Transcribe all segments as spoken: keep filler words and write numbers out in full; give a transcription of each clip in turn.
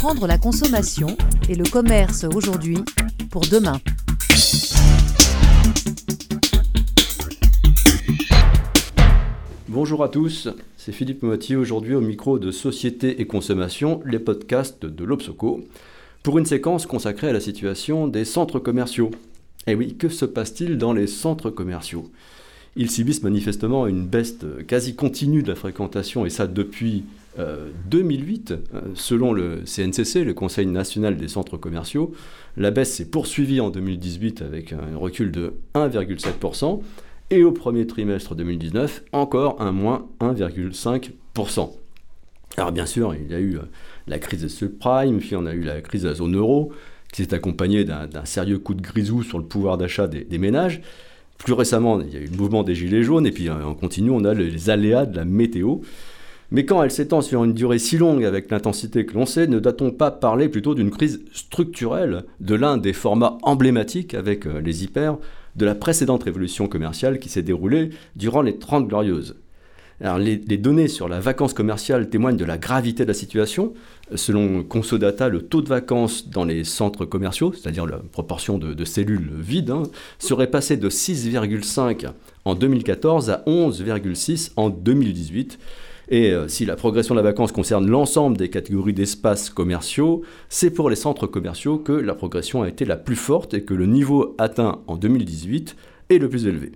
comprendre la consommation et le commerce aujourd'hui pour demain. Bonjour à tous, c'est Philippe Moati aujourd'hui au micro de Société et Consommation, les podcasts de l'Obsoco, pour une séquence consacrée à la situation des centres commerciaux. Eh oui, que se passe-t-il dans les centres commerciaux ? Ils subissent manifestement une baisse quasi continue de la fréquentation, et ça depuis euh, deux mille huit, selon le C N C C, le Conseil National des Centres Commerciaux. La baisse s'est poursuivie en deux mille dix-huit avec un recul de un virgule sept pour cent, et au premier trimestre deux mille dix-neuf, encore un moins un virgule cinq pour cent. Alors bien sûr, il y a eu la crise des subprimes, puis on a eu la crise de la zone euro, qui s'est accompagnée d'un, d'un sérieux coup de grisou sur le pouvoir d'achat des, des ménages. Plus récemment, il y a eu le mouvement des gilets jaunes, et puis en continu, on a les aléas de la météo. Mais quand elle s'étend sur une durée si longue avec l'intensité que l'on sait, ne doit-on pas parler plutôt d'une crise structurelle de l'un des formats emblématiques avec les hyper de la précédente révolution commerciale qui s'est déroulée durant les Trente Glorieuses ? Alors, les, les données sur la vacance commerciale témoignent de la gravité de la situation. Selon Consodata, le taux de vacances dans les centres commerciaux, c'est-à-dire la proportion de, de cellules vides, hein, serait passé de six virgule cinq en deux mille quatorze à onze virgule six en deux mille dix-huit. Et euh, si la progression de la vacance concerne l'ensemble des catégories d'espaces commerciaux, c'est pour les centres commerciaux que la progression a été la plus forte et que le niveau atteint en deux mille dix-huit est le plus élevé.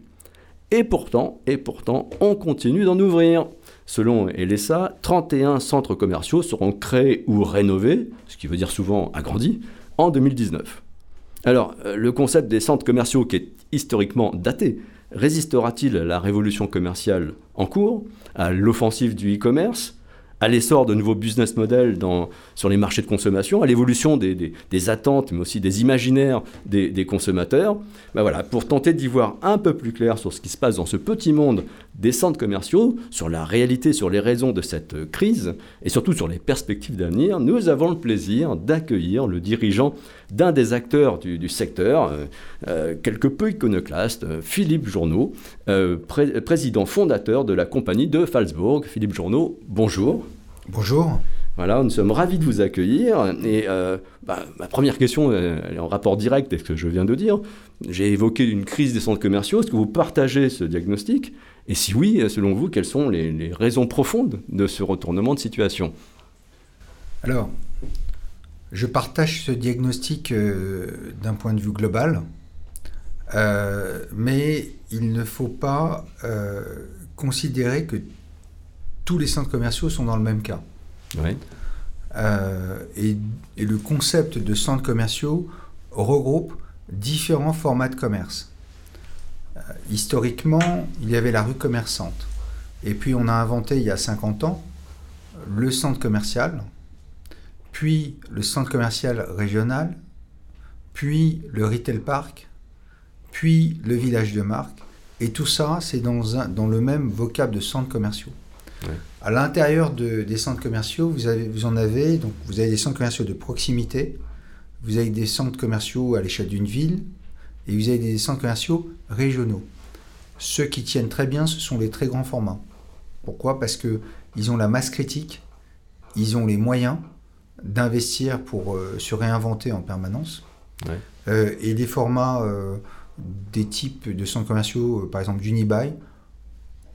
Et pourtant, et pourtant, on continue d'en ouvrir. Selon Elessa, trente et un centres commerciaux seront créés ou rénovés, ce qui veut dire souvent agrandis, en deux mille dix-neuf. Alors, le concept des centres commerciaux, qui est historiquement daté, résistera-t-il à la révolution commerciale en cours, à l'offensive du e-commerce, à l'essor de nouveaux business models dans, sur les marchés de consommation, à l'évolution des, des, des attentes, mais aussi des imaginaires des, des consommateurs? Ben voilà, pour tenter d'y voir un peu plus clair sur ce qui se passe dans ce petit monde des centres commerciaux, sur la réalité, sur les raisons de cette crise, et surtout sur les perspectives d'avenir, nous avons le plaisir d'accueillir le dirigeant d'un des acteurs du, du secteur, euh, euh, quelque peu iconoclaste, Philippe Journeau, euh, pré- président fondateur de la Compagnie de Phalsbourg. Philippe Journeau, bonjour. Bonjour. Voilà, nous sommes ravis de vous accueillir. Et euh, bah, ma première question, elle est en rapport direct avec ce que je viens de dire. J'ai évoqué une crise des centres commerciaux. Est-ce que vous partagez ce diagnostic ? Et si oui, selon vous, quelles sont les, les raisons profondes de ce retournement de situation ? Alors, je partage ce diagnostic euh, d'un point de vue global. Euh, mais il ne faut pas euh, considérer que tous les centres commerciaux sont dans le même cas. Oui. Euh, et, et le concept de centres commerciaux regroupe différents formats de commerce. Euh, historiquement, il y avait la rue commerçante. Et puis on a inventé, il y a cinquante ans, le centre commercial, puis le centre commercial régional, puis le retail park, puis le village de marque. Et tout ça, c'est dans, un, dans le même vocable de centres commerciaux. Ouais. À l'intérieur de, des centres commerciaux, vous, avez, vous en avez, donc vous avez des centres commerciaux de proximité, vous avez des centres commerciaux à l'échelle d'une ville, et vous avez des centres commerciaux régionaux. Ceux qui tiennent très bien, ce sont les très grands formats. Pourquoi ? Parce qu'ils ont la masse critique, ils ont les moyens d'investir pour euh, se réinventer en permanence. Ouais. Euh, et des formats euh, des types de centres commerciaux, euh, par exemple d'Unibail,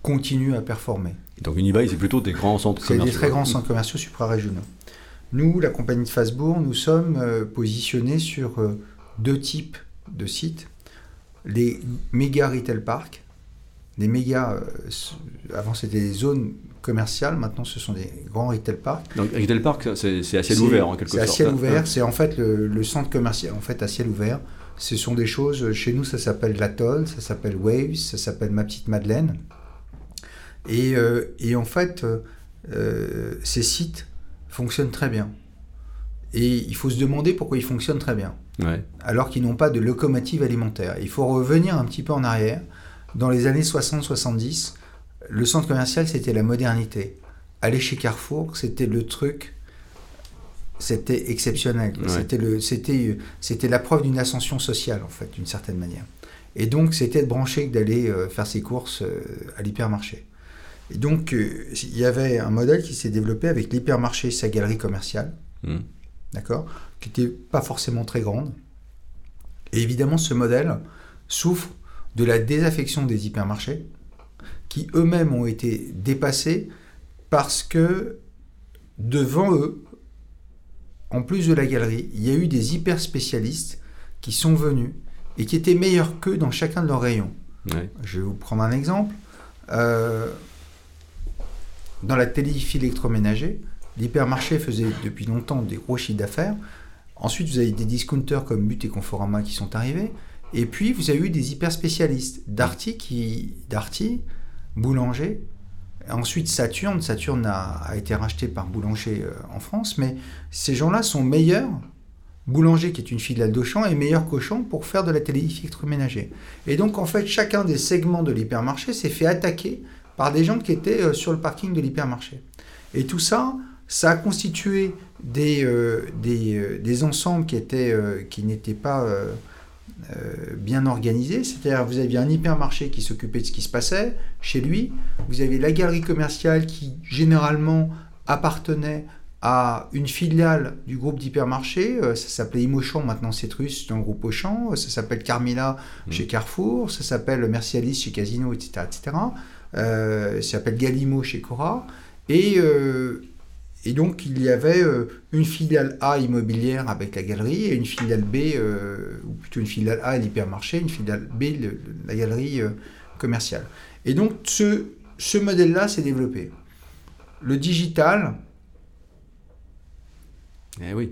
continuent à performer. Donc Unibail, c'est plutôt des grands centres c'est commerciaux. C'est des très grands centres commerciaux suprarégionaux. Nous, la Compagnie de Phalsbourg, nous sommes euh, positionnés sur euh, deux types de sites. Les méga retail parks, les méga... Euh, avant, c'était des zones commerciales, maintenant, ce sont des grands retail parks. Donc retail park, c'est, c'est à ciel c'est, ouvert, en quelque c'est sorte. C'est à ciel ouvert, hein. C'est en fait le, le centre commercial, en fait, à ciel ouvert. Ce sont des choses, chez nous, ça s'appelle Atoll, ça s'appelle Waves, ça s'appelle Ma petite Madeleine. Et, euh, et en fait, euh, ces sites fonctionnent très bien. Et il faut se demander pourquoi ils fonctionnent très bien, ouais. Alors qu'ils n'ont pas de locomotive alimentaire. Il faut revenir un petit peu en arrière. Dans les années soixante soixante-dix, le centre commercial, c'était la modernité. Aller chez Carrefour, c'était le truc, c'était exceptionnel. Ouais. C'était, le, c'était, c'était la preuve d'une ascension sociale, en fait, d'une certaine manière. Et donc, c'était de brancher que d'aller euh, faire ses courses euh, à l'hypermarché. Et donc, il euh, y avait un modèle qui s'est développé avec l'hypermarché, sa galerie commerciale, mmh. d'accord, qui n'était pas forcément très grande. Et évidemment, ce modèle souffre de la désaffection des hypermarchés, qui eux-mêmes ont été dépassés parce que devant eux, en plus de la galerie, il y a eu des hyper spécialistes qui sont venus et qui étaient meilleurs qu'eux dans chacun de leurs rayons. Ouais. Je vais vous prendre un exemple. Euh, dans la téléphie électroménager, l'hypermarché faisait depuis longtemps des gros chiffres d'affaires. Ensuite, vous avez des discounters comme But et Conforama qui sont arrivés. Et puis, vous avez eu des hyper spécialistes. Darty, qui... Darty Boulanger. Ensuite, Saturne. Saturne a, a été racheté par Boulanger euh, en France. Mais ces gens-là sont meilleurs. Boulanger, qui est une filiale d'Auchan, est meilleur qu'Auchan pour faire de la télévision électroménager. Et donc, en fait, chacun des segments de l'hypermarché s'est fait attaquer par des gens qui étaient euh, sur le parking de l'hypermarché. Et tout ça... ça a constitué des, euh, des, euh, des ensembles qui, étaient, euh, qui n'étaient pas euh, euh, bien organisés. C'est-à-dire, vous aviez un hypermarché qui s'occupait de ce qui se passait chez lui. Vous avez la galerie commerciale qui, généralement, appartenait à une filiale du groupe d'hypermarché. Euh, ça s'appelait Imochamp, maintenant Cetrus, dans le groupe Auchan. Ça s'appelle Carmilla mmh. chez Carrefour. Ça s'appelle Mercialys chez Casino, et cetera et cetera. Euh, ça s'appelle Galimo chez Cora. Et... Euh, Et donc, il y avait euh, une filiale A immobilière avec la galerie et une filiale B, euh, ou plutôt une filiale A l'hypermarché, une filiale B le, le, la galerie euh, commerciale. Et donc, ce, ce modèle-là s'est développé. Le digital eh oui.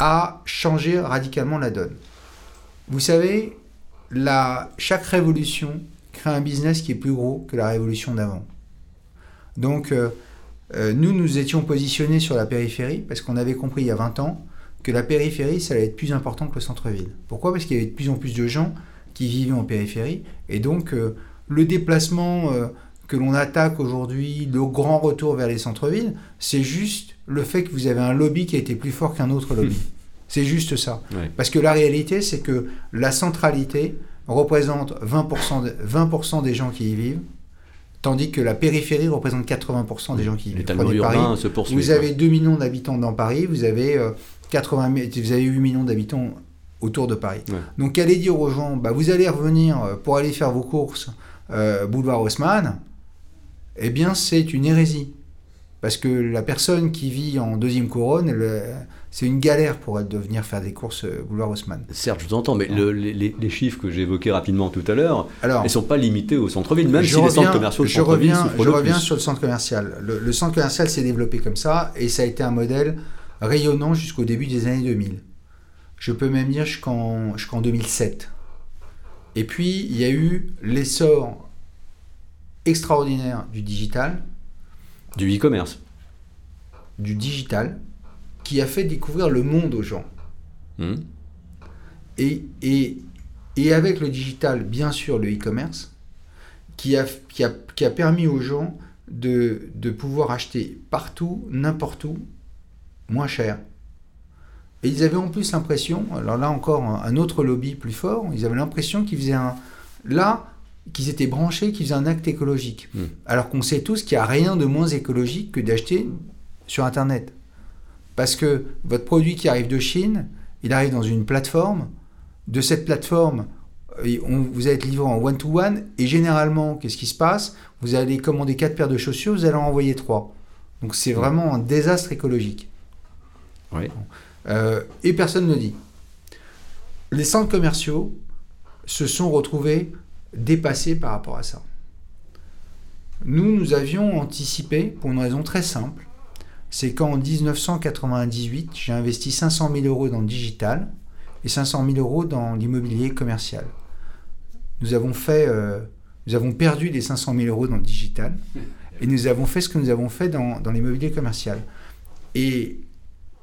a changé radicalement la donne. Vous savez, la, chaque révolution crée un business qui est plus gros que la révolution d'avant. Donc... Euh, Nous, nous étions positionnés sur la périphérie parce qu'on avait compris il y a vingt ans que la périphérie, ça allait être plus important que le centre-ville. Pourquoi ? Parce qu'il y avait de plus en plus de gens qui vivaient en périphérie. Et donc, euh, le déplacement euh, que l'on attaque aujourd'hui, le grand retour vers les centres-villes, c'est juste le fait que vous avez un lobby qui a été plus fort qu'un autre lobby. C'est juste ça. Ouais. Parce que la réalité, c'est que la centralité représente vingt pour cent, de, vingt pour cent des gens qui y vivent, tandis que la périphérie représente quatre-vingts pour cent des gens qui vivent. L'étalement urbain se poursuit. Vous avez deux millions d'habitants dans Paris, vous avez, euh, quatre-vingts, vous avez huit millions d'habitants autour de Paris. Ouais. Donc allez dire aux gens, bah, vous allez revenir pour aller faire vos courses euh, boulevard Haussmann, eh bien c'est une hérésie. Parce que la personne qui vit en deuxième couronne, le, c'est une galère pour elle de venir faire des courses boulevard Haussmann. Certes, je vous entends, mais le, les, les chiffres que j'ai évoqués rapidement tout à l'heure, ils ne sont pas limités au centre-ville, même si reviens, les centres commerciaux du centre-ville reviens, souffrent Je reviens plus. Sur le centre commercial. Le, le centre commercial s'est développé comme ça, et ça a été un modèle rayonnant jusqu'au début des années deux mille. Je peux même dire jusqu'en, jusqu'en deux mille sept. Et puis, il y a eu l'essor extraordinaire du digital, du e-commerce, du digital, qui a fait découvrir le monde aux gens. Mmh. Et, et, et avec le digital, bien sûr, le e-commerce, qui a, qui a, qui a permis aux gens de, de pouvoir acheter partout, n'importe où, moins cher. Et ils avaient en plus l'impression, alors là encore, un, un autre lobby plus fort, ils avaient l'impression qu'ils faisaient un... Là... qu'ils étaient branchés, qu'ils faisaient un acte écologique. Mmh. Alors qu'on sait tous qu'il n'y a rien de moins écologique que d'acheter sur Internet. Parce que votre produit qui arrive de Chine, il arrive dans une plateforme. De cette plateforme, on, vous êtes livré en one-to-one. Et généralement, qu'est-ce qui se passe ? Vous allez commander quatre paires de chaussures, vous allez en envoyer trois. Donc c'est vraiment un désastre écologique. Oui. Euh, et personne ne le dit. Les centres commerciaux se sont retrouvés dépassé par rapport à ça. Nous, nous avions anticipé pour une raison très simple. C'est qu'en dix-neuf cent quatre-vingt-dix-huit, j'ai investi cinq cent mille euros dans le digital et cinq cent mille euros dans l'immobilier commercial. Nous avons fait, euh, nous avons perdu les cinq cent mille euros dans le digital et nous avons fait ce que nous avons fait dans, dans l'immobilier commercial. Et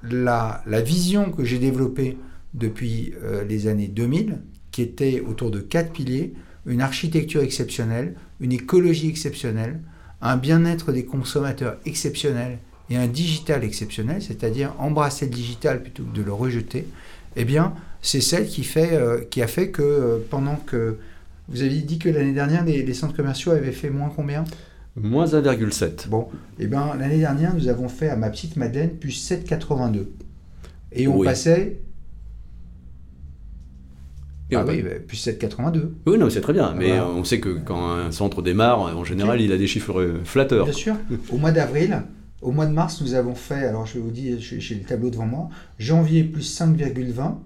la, la vision que j'ai développée depuis euh, les années deux mille, qui était autour de quatre piliers, une architecture exceptionnelle, une écologie exceptionnelle, un bien-être des consommateurs exceptionnel et un digital exceptionnel, c'est-à-dire embrasser le digital plutôt que de le rejeter, eh bien, c'est celle qui, fait, euh, qui a fait que euh, pendant que... Vous aviez dit que l'année dernière, les, les centres commerciaux avaient fait moins combien ? Moins un virgule sept. Bon, eh bien, l'année dernière, nous avons fait à Ma petite Madeleine plus sept virgule quatre-vingt-deux. Et on oui. passait... Et ah oui, bah, puis sept virgule quatre-vingt-deux. Oui, non, c'est très bien. Mais voilà. On sait que quand un centre démarre, en général, okay. il a des chiffres flatteurs. Bien sûr. Au mois d'avril, au mois de mars, nous avons fait, alors je vous dis, j'ai le tableau devant moi, janvier plus cinq virgule vingt,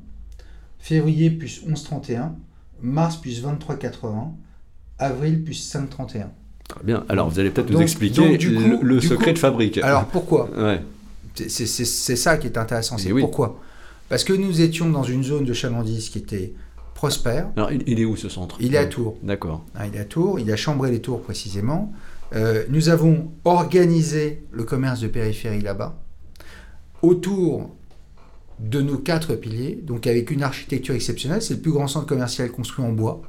février plus onze virgule trente et un, mars plus vingt-trois virgule quatre-vingts, avril plus cinq virgule trente et un. Très bien. Alors, vous allez peut-être nous expliquer donc, coup, le, le secret coup, de fabrique. Alors, pourquoi ouais. c'est, c'est, c'est ça qui est intéressant. C'est oui. pourquoi. Parce que nous étions dans une zone de chalandise qui était... prospère. Alors, il est où ce centre ? Il est à Tours. D'accord. Il est à Tours, il a chambré les Tours précisément. Euh, nous avons organisé le commerce de périphérie là-bas, autour de nos quatre piliers, donc avec une architecture exceptionnelle. C'est le plus grand centre commercial construit en bois.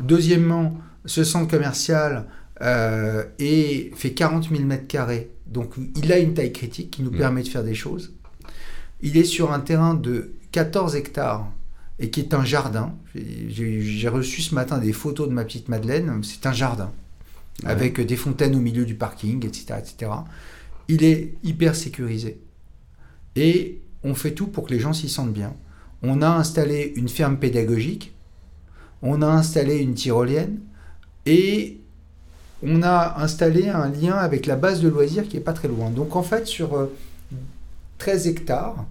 Deuxièmement, ce centre commercial euh, est, fait quarante mille mètres carrés, donc il a une taille critique qui nous mmh. permet de faire des choses. Il est sur un terrain de quatorze hectares. Et qui est un jardin. J'ai, j'ai reçu ce matin des photos de Ma petite Madeleine. C'est un jardin, ouais. avec des fontaines au milieu du parking, et cetera, et cetera. Il est hyper sécurisé. Et on fait tout pour que les gens s'y sentent bien. On a installé une ferme pédagogique, on a installé une tyrolienne, et on a installé un lien avec la base de loisirs qui n'est pas très loin. Donc en fait, sur treize hectares,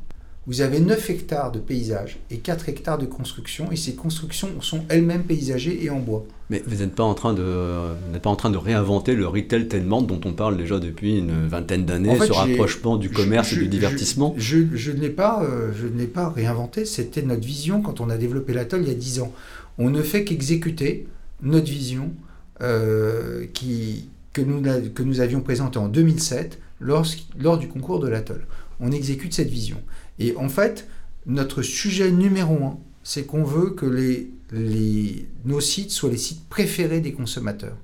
vous avez neuf hectares de paysage et quatre hectares de construction, et ces constructions sont elles-mêmes paysagées et en bois. Mais vous n'êtes pas en train de, vous n'êtes pas en train de réinventer le retail tellement dont on parle déjà depuis une vingtaine d'années, en fait, ce rapprochement du commerce je, je, et du divertissement. Je, je, je, ne l'ai pas, euh, je ne l'ai pas réinventé, c'était notre vision quand on a développé l'Atoll il y a dix ans. On ne fait qu'exécuter notre vision euh, qui, que, nous, que nous avions présentée en deux mille sept lors, lors du concours de l'Atoll. On exécute cette vision. Et en fait, notre sujet numéro un, c'est qu'on veut que les, les, nos sites soient les sites préférés des consommateurs.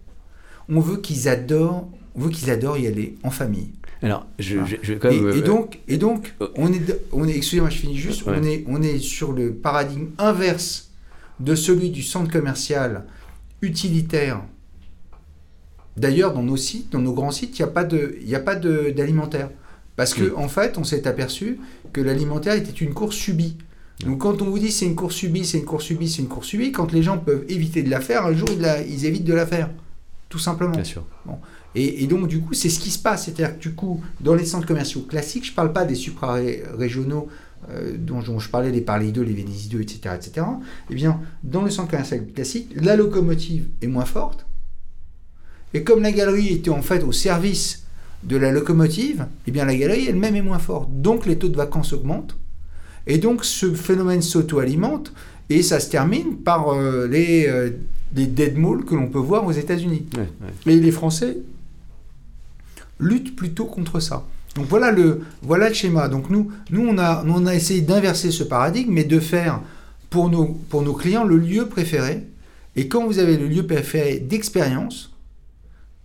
On veut qu'ils adorent, on veut qu'ils adorent y aller en famille. Alors, je, voilà. je, je quand même... Et, et donc, et donc oh. on est, on est, excusez-moi, je finis juste, ouais. on est, on est sur le paradigme inverse de celui du centre commercial utilitaire. D'ailleurs, dans nos sites, dans nos grands sites, il n'y a pas de, il n'y a pas de, d'alimentaire. Parce qu'en oui. en fait, on s'est aperçu que l'alimentaire était une course subie. Donc quand on vous dit c'est une course subie, c'est une course subie, c'est une course subie, quand les gens peuvent éviter de la faire, un jour ils, la, ils évitent de la faire, tout simplement. Bien sûr. Bon. Et, et donc du coup, c'est ce qui se passe. C'est-à-dire que du coup, dans les centres commerciaux classiques, je ne parle pas des supra-régionaux euh, dont, dont je parlais, les Parly deux, les Vélizy deux, et cetera, et cetera. Eh bien, dans le centre commercial classique, la locomotive est moins forte. Et comme la galerie était en fait au service de la locomotive, eh bien la galerie elle-même est moins forte. Donc les taux de vacances augmentent. Et donc ce phénomène s'auto-alimente et ça se termine par euh, les, euh, les dead malls que l'on peut voir aux États-Unis. Ouais, ouais. Et les Français luttent plutôt contre ça. Donc voilà le, voilà le schéma. Donc nous, nous, on a, nous, on a essayé d'inverser ce paradigme, mais de faire pour nos, pour nos clients le lieu préféré. Et quand vous avez le lieu préféré d'expérience,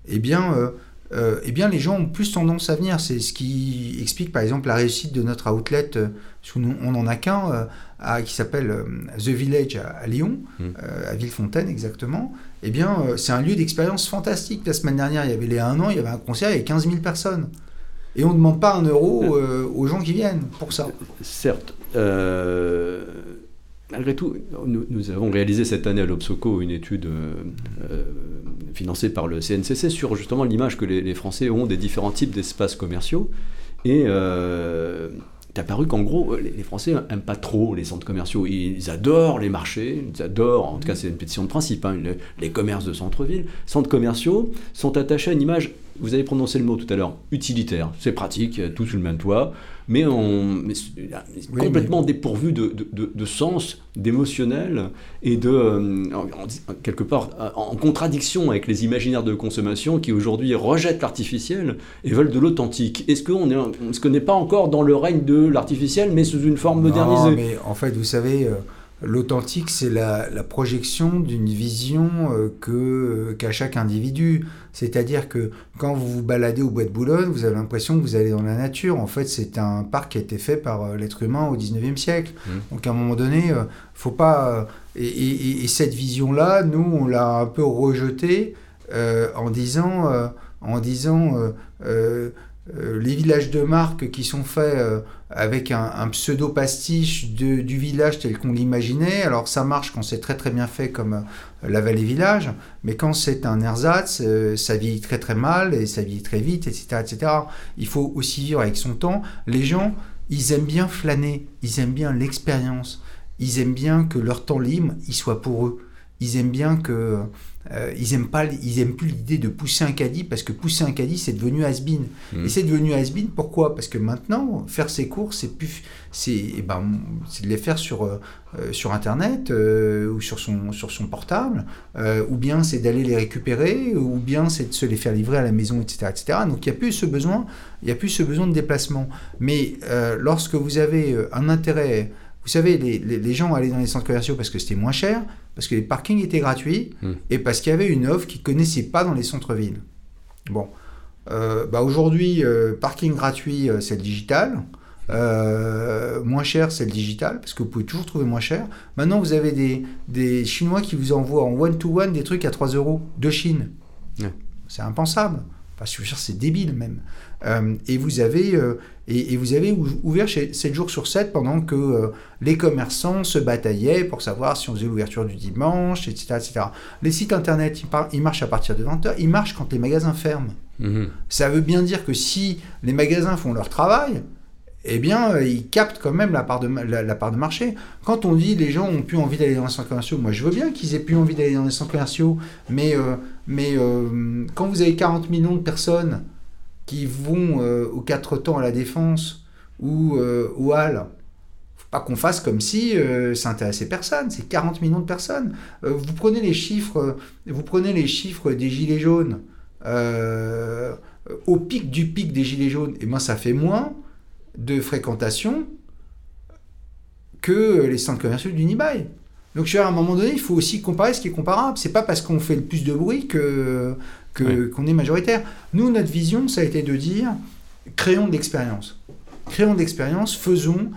eh bien... Euh, Euh, eh bien les gens ont plus tendance à venir. C'est ce qui explique par exemple la réussite de notre outlet, euh, on n'en a qu'un, euh, à, qui s'appelle euh, The Village à, à Lyon, mmh. euh, à Villefontaine exactement. Eh bien euh, c'est un lieu d'expérience fantastique. La semaine dernière, il y avait les un an, il y avait un concert, il y avait quinze mille personnes. Et on ne demande pas un euro euh, aux gens qui viennent pour ça. Certes. Euh... Malgré tout, nous, nous avons réalisé cette année à l'Obsoco une étude euh, euh, financée par le C N C C sur justement l'image que les, les Français ont des différents types d'espaces commerciaux. Et euh, il est apparu qu'en gros, les, les Français n'aiment pas trop les centres commerciaux. Ils, ils adorent les marchés, ils adorent, en tout cas c'est une pétition de principe, hein, les, les commerces de centre-ville. Les centres commerciaux sont attachés à une image, vous avez prononcé le mot tout à l'heure, utilitaire. C'est pratique, tout sous le même toit. Mais, on, mais oui, complètement mais... dépourvu de, de, de, de sens, d'émotionnel, et de, euh, en, quelque part, en contradiction avec les imaginaires de consommation qui aujourd'hui rejettent l'artificiel et veulent de l'authentique. Est-ce qu'on est, est-ce qu'on n'est pas encore dans le règne de l'artificiel, mais sous une forme modernisée ? Non, mais en fait, vous savez, euh, l'authentique, c'est la, la projection d'une vision euh, que, euh, qu'a chaque individu. C'est-à-dire que quand vous vous baladez au Bois de Boulogne, vous avez l'impression que vous allez dans la nature. En fait, c'est un parc qui a été fait par l'être humain au dix-neuvième siècle. Mmh. Donc, à un moment donné, il ne faut pas... Et, et, et cette vision-là, nous, on l'a un peu rejetée euh, en disant, euh, en disant euh, euh, euh, les villages de marque qui sont faits euh, avec un, un pseudo-pastiche de, du village tel qu'on l'imaginait. Alors ça marche quand c'est très très bien fait comme euh, la Vallée Village, mais quand c'est un ersatz, euh, ça vieillit très très mal et ça vieillit très vite, et cetera, et cetera. Il faut aussi vivre avec son temps. Les gens, ils aiment bien flâner, ils aiment bien l'expérience, ils aiment bien que leur temps libre, il soit pour eux. Ils aiment bien que... Euh, ils aiment pas, ils aiment plus l'idée de pousser un caddie, parce que pousser un caddie, c'est devenu has-been. Mmh. Et c'est devenu has-been, pourquoi ? Parce que maintenant, faire ses courses, c'est plus, c'est, eh ben, c'est de les faire sur euh, sur internet euh, ou sur son sur son portable, euh, ou bien c'est d'aller les récupérer, ou bien c'est de se les faire livrer à la maison, et cetera, et cetera. Donc il y a plus ce besoin, il y a plus ce besoin de déplacement. Mais euh, lorsque vous avez un intérêt, vous savez, les, les, les gens allaient dans les centres commerciaux parce que c'était moins cher, parce que les parkings étaient gratuits, mmh. et parce qu'il y avait une offre qu'ils ne connaissaient pas dans les centres-villes. Bon, euh, bah aujourd'hui, euh, parking gratuit, euh, c'est le digital. Euh, moins cher, c'est le digital, parce que vous pouvez toujours trouver moins cher. Maintenant, vous avez des, des Chinois qui vous envoient en one-to-one des trucs à trois euros de Chine. Mmh. C'est impensable. Enfin, je veux dire, c'est débile même. Euh, et, vous avez, euh, et, et vous avez ouvert chez, sept jours sur sept pendant que euh, les commerçants se bataillaient pour savoir si on faisait l'ouverture du dimanche, et cetera, et cetera. Les sites internet, ils, par- ils marchent à partir de vingt heures, ils marchent quand les magasins ferment. Mmh. Ça veut bien dire que si les magasins font leur travail, eh bien, ils captent quand même la part, de, la, la part de marché. Quand on dit les gens ont plus envie d'aller dans les centres commerciaux, moi je veux bien qu'ils aient plus envie d'aller dans les centres commerciaux, mais, euh, mais euh, quand vous avez quarante millions de personnes qui vont euh, aux quatre temps à la Défense ou euh, aux Halles, faut pas qu'on fasse comme si euh, ça intéressait personne, c'est quarante millions de personnes. Euh, vous, prenez les chiffres, vous prenez les chiffres des Gilets jaunes, euh, au pic du pic des Gilets jaunes, eh ben, ça fait moins de fréquentation que les centres commerciaux d'Unibail. Donc je veux dire, à un moment donné, il faut aussi comparer ce qui est comparable. C'est pas parce qu'on fait le plus de bruit que, que, oui. qu'on est majoritaire. Nous, notre vision, ça a été de dire créons de l'expérience. Créons de l'expérience, faisons...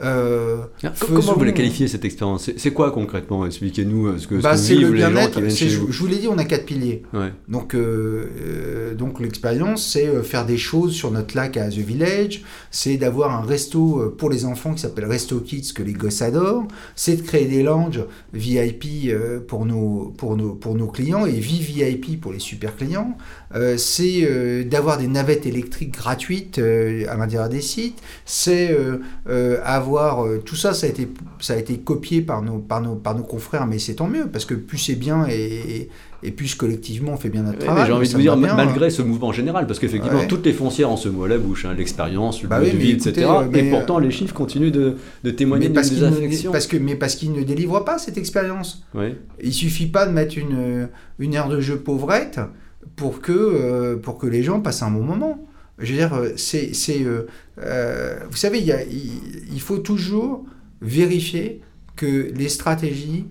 Euh, Alors, faisons... Comment vous la qualifiez, cette expérience ? c'est, c'est quoi concrètement ? Expliquez-nous ce que, bah, ce que vivent les gens qui viennent chez vous. Je vous l'ai dit, on a quatre piliers. Ouais. Donc, euh, euh, donc l'expérience, c'est faire des choses sur notre lac à The Village, c'est d'avoir un resto pour les enfants qui s'appelle Resto Kids, que les gosses adorent, c'est de créer des lounges V I P pour nos, pour nos, pour nos clients et V V I P pour les super clients, euh, c'est euh, d'avoir des navettes électriques gratuites euh, à l'intérieur des sites, c'est euh, euh, avoir tout ça, ça a été, ça a été copié par nos, par, nos, par nos confrères, mais c'est tant mieux, parce que plus c'est bien et, et plus collectivement on fait bien notre oui, travail. J'ai envie de vous dire, bien, malgré euh... ce mouvement général, parce qu'effectivement, ouais. toutes les foncières en ce mot à la bouche, hein, l'expérience, le bah oui, de vie, écoutez, et cetera. Mais, et pourtant, euh, les chiffres continuent de, de témoigner de désaffection. Parce que, mais parce qu'ils ne délivrent pas cette expérience. Oui. Il ne suffit pas de mettre une, une aire de jeu pauvrette pour que, euh, pour que les gens passent un bon moment. Je veux dire, c'est, c'est, euh, euh, vous savez, il, y a, il, il faut toujours vérifier que les stratégies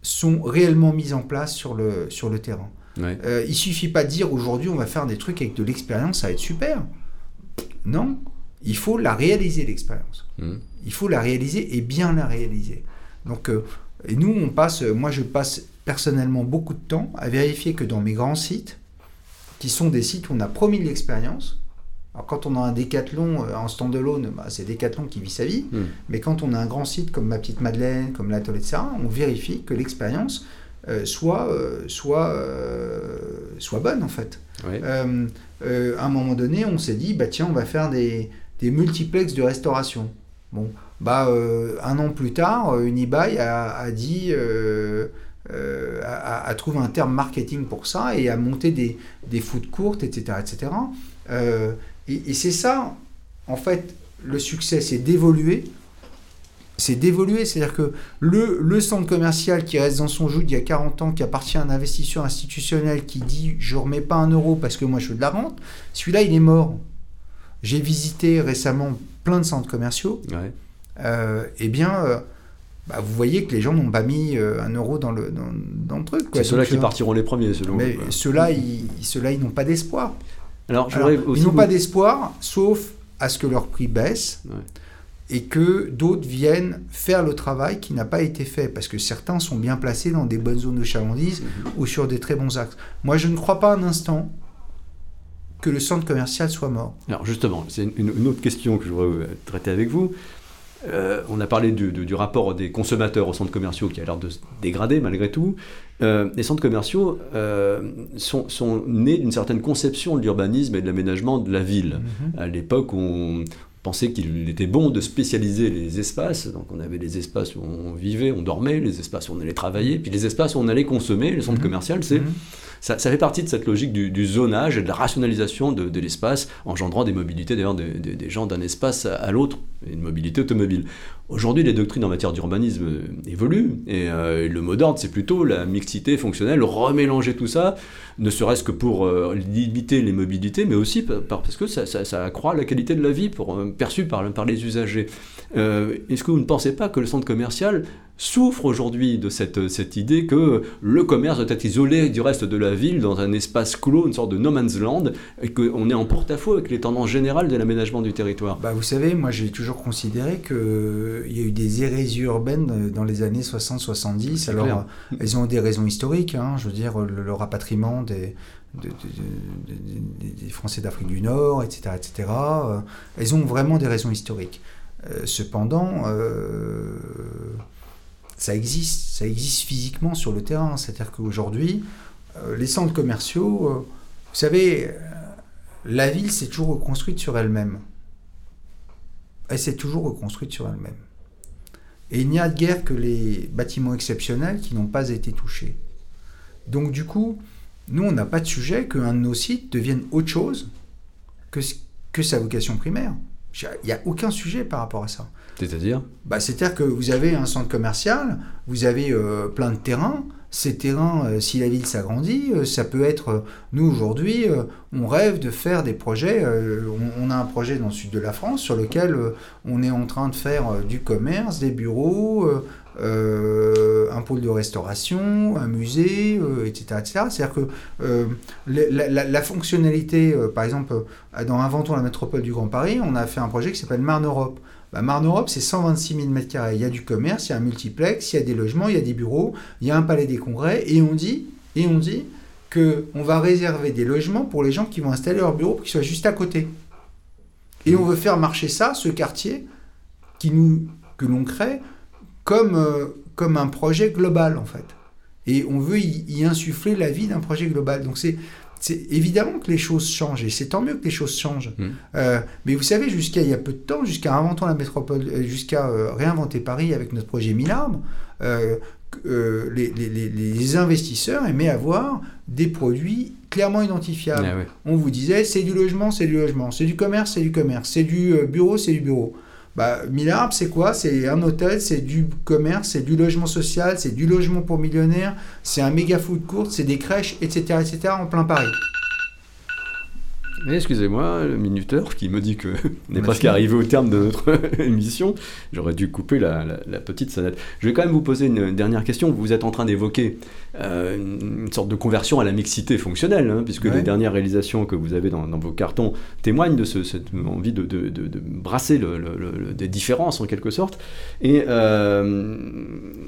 sont réellement mises en place sur le, sur le terrain. Ouais. Euh, il ne suffit pas de dire aujourd'hui on va faire des trucs avec de l'expérience, ça va être super. Non, il faut la réaliser, l'expérience. Mmh. Il faut la réaliser et bien la réaliser. Donc, euh, et nous, on passe, moi je passe personnellement beaucoup de temps à vérifier que dans mes grands sites, qui sont des sites où on a promis de l'expérience. Alors quand on a un Decathlon euh, en stand-alone, bah, c'est Decathlon qui vit sa vie. Mmh. Mais quand on a un grand site comme Ma petite Madeleine, comme l'Atoll, et cetera, on vérifie que l'expérience euh, soit, euh, soit, euh, soit bonne en fait. Oui. Euh, euh, à un moment donné, on s'est dit bah tiens, on va faire des, des multiplexes de restauration. Bon, bah euh, un an plus tard, Unibail a, a dit. Euh, Euh, à, à trouver un terme marketing pour ça et à monter des, des food courtes, et cetera, et cetera. Euh, et, et c'est ça, en fait, le succès, c'est d'évoluer. C'est d'évoluer, c'est-à-dire que le, le centre commercial qui reste dans son jus d'il y a quarante ans, qui appartient à un investisseur institutionnel qui dit « je ne remets pas un euro parce que moi je veux de la rente », celui-là, il est mort. J'ai visité récemment plein de centres commerciaux. Ouais. Euh, eh bien... Euh, Bah, vous voyez que les gens n'ont pas mis euh, un euro dans le, dans, dans le truc. Quoi. C'est ceux-là qui partiront les premiers, selon vous. Ceux-là, ils, ceux-là, ils n'ont pas d'espoir. Alors, Alors aussi ils n'ont vous... pas d'espoir, sauf à ce que leur prix baisse ouais. et que d'autres viennent faire le travail qui n'a pas été fait, parce que certains sont bien placés dans des bonnes zones de chalandise mmh. ou sur des très bons axes. Moi, je ne crois pas un instant que le centre commercial soit mort. Alors justement, c'est une, une autre question que je voudrais traiter avec vous. Euh, on a parlé du, du, du rapport des consommateurs aux centres commerciaux qui a l'air de se dégrader malgré tout. Euh, les centres commerciaux euh, sont, sont nés d'une certaine conception de l'urbanisme et de l'aménagement de la ville. Mmh. À l'époque, on pensait qu'il était bon de spécialiser les espaces. Donc on avait les espaces où on vivait, on dormait, les espaces où on allait travailler, puis les espaces où on allait consommer. Le centre mmh. commercial, c'est... Mmh. Ça, ça fait partie de cette logique du, du zonage et de la rationalisation de, de l'espace, engendrant des mobilités d'ailleurs des, des, des gens d'un espace à l'autre, une mobilité automobile. Aujourd'hui, les doctrines en matière d'urbanisme évoluent, et, euh, et le mot d'ordre, c'est plutôt la mixité fonctionnelle, remélanger tout ça, ne serait-ce que pour euh, limiter les mobilités, mais aussi parce que ça, ça, ça accroît la qualité de la vie pour, euh, perçue par, par les usagers. Euh, est-ce que vous ne pensez pas que le centre commercial souffre aujourd'hui de cette, cette idée que le commerce doit être isolé du reste de la ville dans un espace clos, une sorte de no man's land, et qu'on est en porte-à-faux avec les tendances générales de l'aménagement du territoire? Bah vous savez, moi j'ai toujours considéré qu'il y a eu des hérésies urbaines dans les années soixante soixante-dix. Alors clair. Elles ont des raisons historiques, hein, je veux dire le, le rapatriement des... De, de, de, de, des Français d'Afrique du Nord, et cetera, et cetera. Elles ont vraiment des raisons historiques. Euh, cependant, euh, ça existe, ça existe physiquement sur le terrain. C'est-à-dire qu'aujourd'hui, euh, les centres commerciaux, euh, vous savez, euh, la ville s'est toujours reconstruite sur elle-même. Elle s'est toujours reconstruite sur elle-même. Et il n'y a de guère que les bâtiments exceptionnels qui n'ont pas été touchés. Donc du coup, nous, on n'a pas de sujet qu'un de nos sites devienne autre chose que, que sa vocation primaire. Il n'y a aucun sujet par rapport à ça. C'est-à-dire ? Bah, c'est-à-dire que vous avez un centre commercial, vous avez euh, plein de terrains. Ces terrains, euh, si la ville s'agrandit, euh, ça peut être... Euh, nous, aujourd'hui, euh, on rêve de faire des projets. Euh, on, on a un projet dans le sud de la France sur lequel euh, on est en train de faire euh, du commerce, des bureaux... Euh, Euh, un pôle de restauration, un musée, euh, et cetera, et cetera. C'est-à-dire que euh, la, la, la fonctionnalité, euh, par exemple, euh, dans Inventons la métropole du Grand Paris, on a fait un projet qui s'appelle Marne Europe. Bah, Marne Europe, c'est cent vingt-six mille m². Il y a du commerce, il y a un multiplex, il y a des logements, il y a des bureaux, il y a un palais des congrès, et on dit, et on dit qu'on va réserver des logements pour les gens qui vont installer leur bureau pour qu'ils soient juste à côté. Et on veut faire marcher ça, ce quartier qui nous, que l'on crée, Comme, euh, comme un projet global, en fait. Et on veut y, y insuffler la vie d'un projet global. Donc, c'est, c'est évidemment que les choses changent, et c'est tant mieux que les choses changent. Mmh. Euh, mais vous savez, jusqu'à il y a peu de temps, jusqu'à Inventons la métropole, jusqu'à euh, Réinventer Paris avec notre projet Mille Arbres, euh, euh, les, les, les, les investisseurs aimaient avoir des produits clairement identifiables. Ah, ouais. On vous disait, c'est du logement, c'est du logement, c'est du commerce, c'est du commerce, c'est du euh, bureau, c'est du bureau. Bah, Mille Arbres, c'est quoi ? C'est un hôtel, c'est du commerce, c'est du logement social, c'est du logement pour millionnaires, c'est un méga food court, c'est des crèches, et cetera, et cetera, en plein Paris. Mais excusez-moi, le minuteur qui me dit que on est presque arrivé au terme de notre émission. J'aurais dû couper la, la, la petite sonnette. Je vais quand même vous poser une dernière question. Vous êtes en train d'évoquer euh, une sorte de conversion à la mixité fonctionnelle, hein, puisque ouais. Les dernières réalisations que vous avez dans, dans vos cartons témoignent de ce, cette envie de, de, de, de brasser le, le, le, des différences en quelque sorte. Et euh,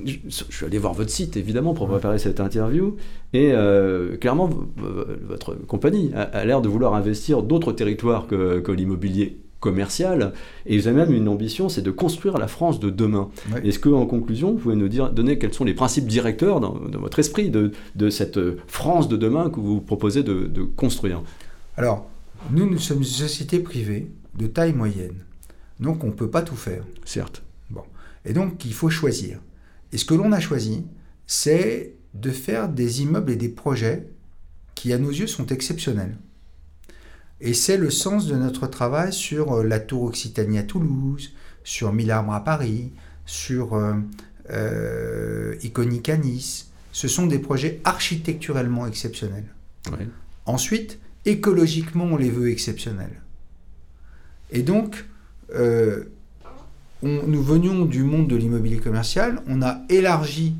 je, je suis allé voir votre site évidemment pour préparer cette interview. Et euh, clairement, votre compagnie a, a l'air de vouloir investir d'autres territoires que, que l'immobilier commercial, et vous avez même une ambition, c'est de construire la France de demain. Oui. Est-ce que, en conclusion, vous pouvez nous dire, donner quels sont les principes directeurs dans, dans votre esprit de, de cette France de demain que vous proposez de, de construire ? Alors, nous, nous sommes une société privée de taille moyenne, donc on ne peut pas tout faire. Certes. Bon. Et donc, il faut choisir. Et ce que l'on a choisi, c'est de faire des immeubles et des projets qui, à nos yeux, sont exceptionnels. Et c'est le sens de notre travail sur la Tour Occitanie à Toulouse, sur Mille Arbres à Paris, sur euh, euh, Iconique à Nice. Ce sont des projets architecturellement exceptionnels. Ouais. Ensuite, écologiquement, on les veut exceptionnels. Et donc, euh, on, nous venions du monde de l'immobilier commercial, on a élargi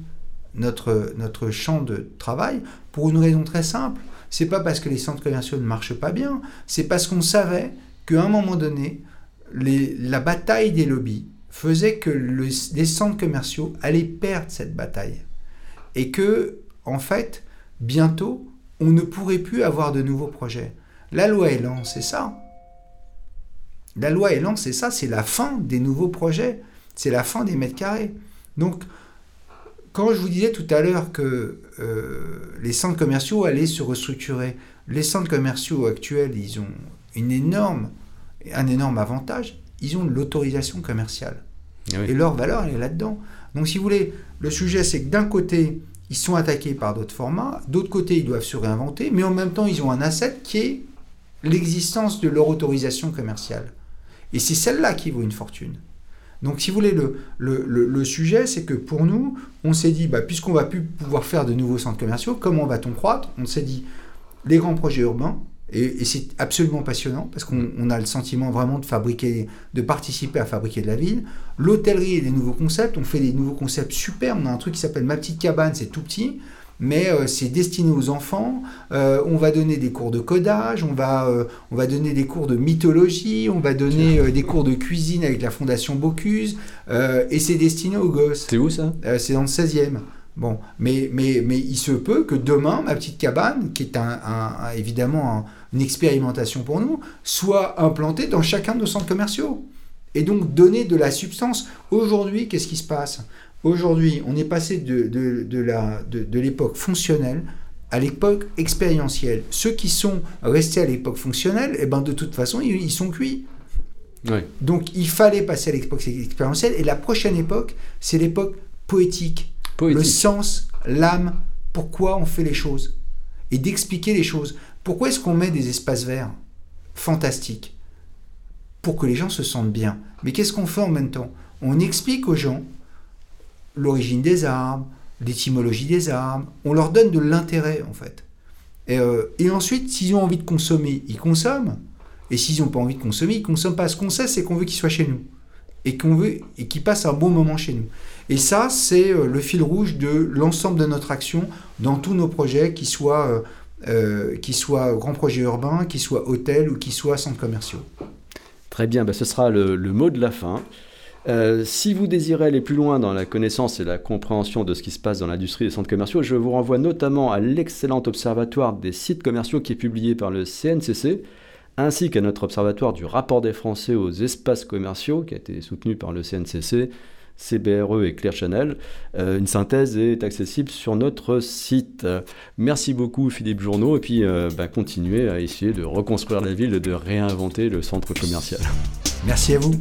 notre, notre champ de travail pour une raison très simple. C'est pas parce que les centres commerciaux ne marchent pas bien, c'est parce qu'on savait qu'à un moment donné, les, la bataille des lobbies faisait que le, les centres commerciaux allaient perdre cette bataille. Et que, en fait, bientôt, on ne pourrait plus avoir de nouveaux projets. La loi Elan, c'est ça. La loi Elan, c'est ça, c'est la fin des nouveaux projets, c'est la fin des mètres carrés. Donc, quand je vous disais tout à l'heure que euh, les centres commerciaux allaient se restructurer, les centres commerciaux actuels, ils ont une énorme, un énorme avantage, ils ont de l'autorisation commerciale. Oui. Et leur valeur, elle est là-dedans. Donc, si vous voulez, le sujet, c'est que d'un côté, ils sont attaqués par d'autres formats, d'autre côté, ils doivent se réinventer, mais en même temps, ils ont un asset qui est l'existence de leur autorisation commerciale. Et c'est celle-là qui vaut une fortune. Donc, si vous voulez, le, le, le, le sujet, c'est que pour nous, on s'est dit, bah, puisqu'on ne va plus pouvoir faire de nouveaux centres commerciaux, comment va-t-on croître ? On s'est dit, les grands projets urbains, et, et c'est absolument passionnant, parce qu'on on a le sentiment vraiment de fabriquer, de participer à fabriquer de la ville. L'hôtellerie et les nouveaux concepts, on fait des nouveaux concepts super. On a un truc qui s'appelle « Ma petite cabane », c'est tout petit. Mais euh, c'est destiné aux enfants, euh, on va donner des cours de codage, on va, euh, on va donner des cours de mythologie, on va donner euh, des cours de cuisine avec la Fondation Bocuse, euh, et c'est destiné aux gosses. C'est où ça ? euh, C'est dans le seizième. Bon, mais, mais, mais il se peut que demain, Ma petite cabane, qui est un, un, un, évidemment un, une expérimentation pour nous, soit implantée dans chacun de nos centres commerciaux, et donc donner de la substance. Aujourd'hui, qu'est-ce qui se passe ? Aujourd'hui, on est passé de, de, de, la, de, de l'époque fonctionnelle à l'époque expérientielle. Ceux qui sont restés à l'époque fonctionnelle, eh ben de toute façon, ils, ils sont cuits. Oui. Donc, il fallait passer à l'époque expérientielle. Et la prochaine époque, c'est l'époque poétique. poétique. Le sens, l'âme, pourquoi on fait les choses. Et d'expliquer les choses. Pourquoi est-ce qu'on met des espaces verts fantastiques ? Pour que les gens se sentent bien. Mais qu'est-ce qu'on fait en même temps ? On explique aux gens l'origine des arbres, l'étymologie des arbres, on leur donne de l'intérêt en fait. Et, euh, et ensuite, s'ils ont envie de consommer, ils consomment, et s'ils n'ont pas envie de consommer, ils ne consomment pas. Ce qu'on sait, c'est qu'on veut qu'ils soient chez nous, et, qu'on veut, et qu'ils passent un bon moment chez nous. Et ça, c'est euh, le fil rouge de l'ensemble de notre action dans tous nos projets, qu'ils soient, euh, euh, qu'ils soient grands projets urbains, qu'ils soient hôtels ou qu'ils soient centres commerciaux. Très bien, ben, ce sera le, le mot de la fin. Euh, si vous désirez aller plus loin dans la connaissance et la compréhension de ce qui se passe dans l'industrie des centres commerciaux, je vous renvoie notamment à l'excellent observatoire des sites commerciaux qui est publié par le C N C C, ainsi qu'à notre observatoire du rapport des Français aux espaces commerciaux qui a été soutenu par le C N C C, C B R E et Claire Chanel. Euh, une synthèse est accessible sur notre site. Euh, merci beaucoup Philippe Journeau et puis euh, bah, continuez à essayer de reconstruire la ville et de réinventer le centre commercial. Merci à vous.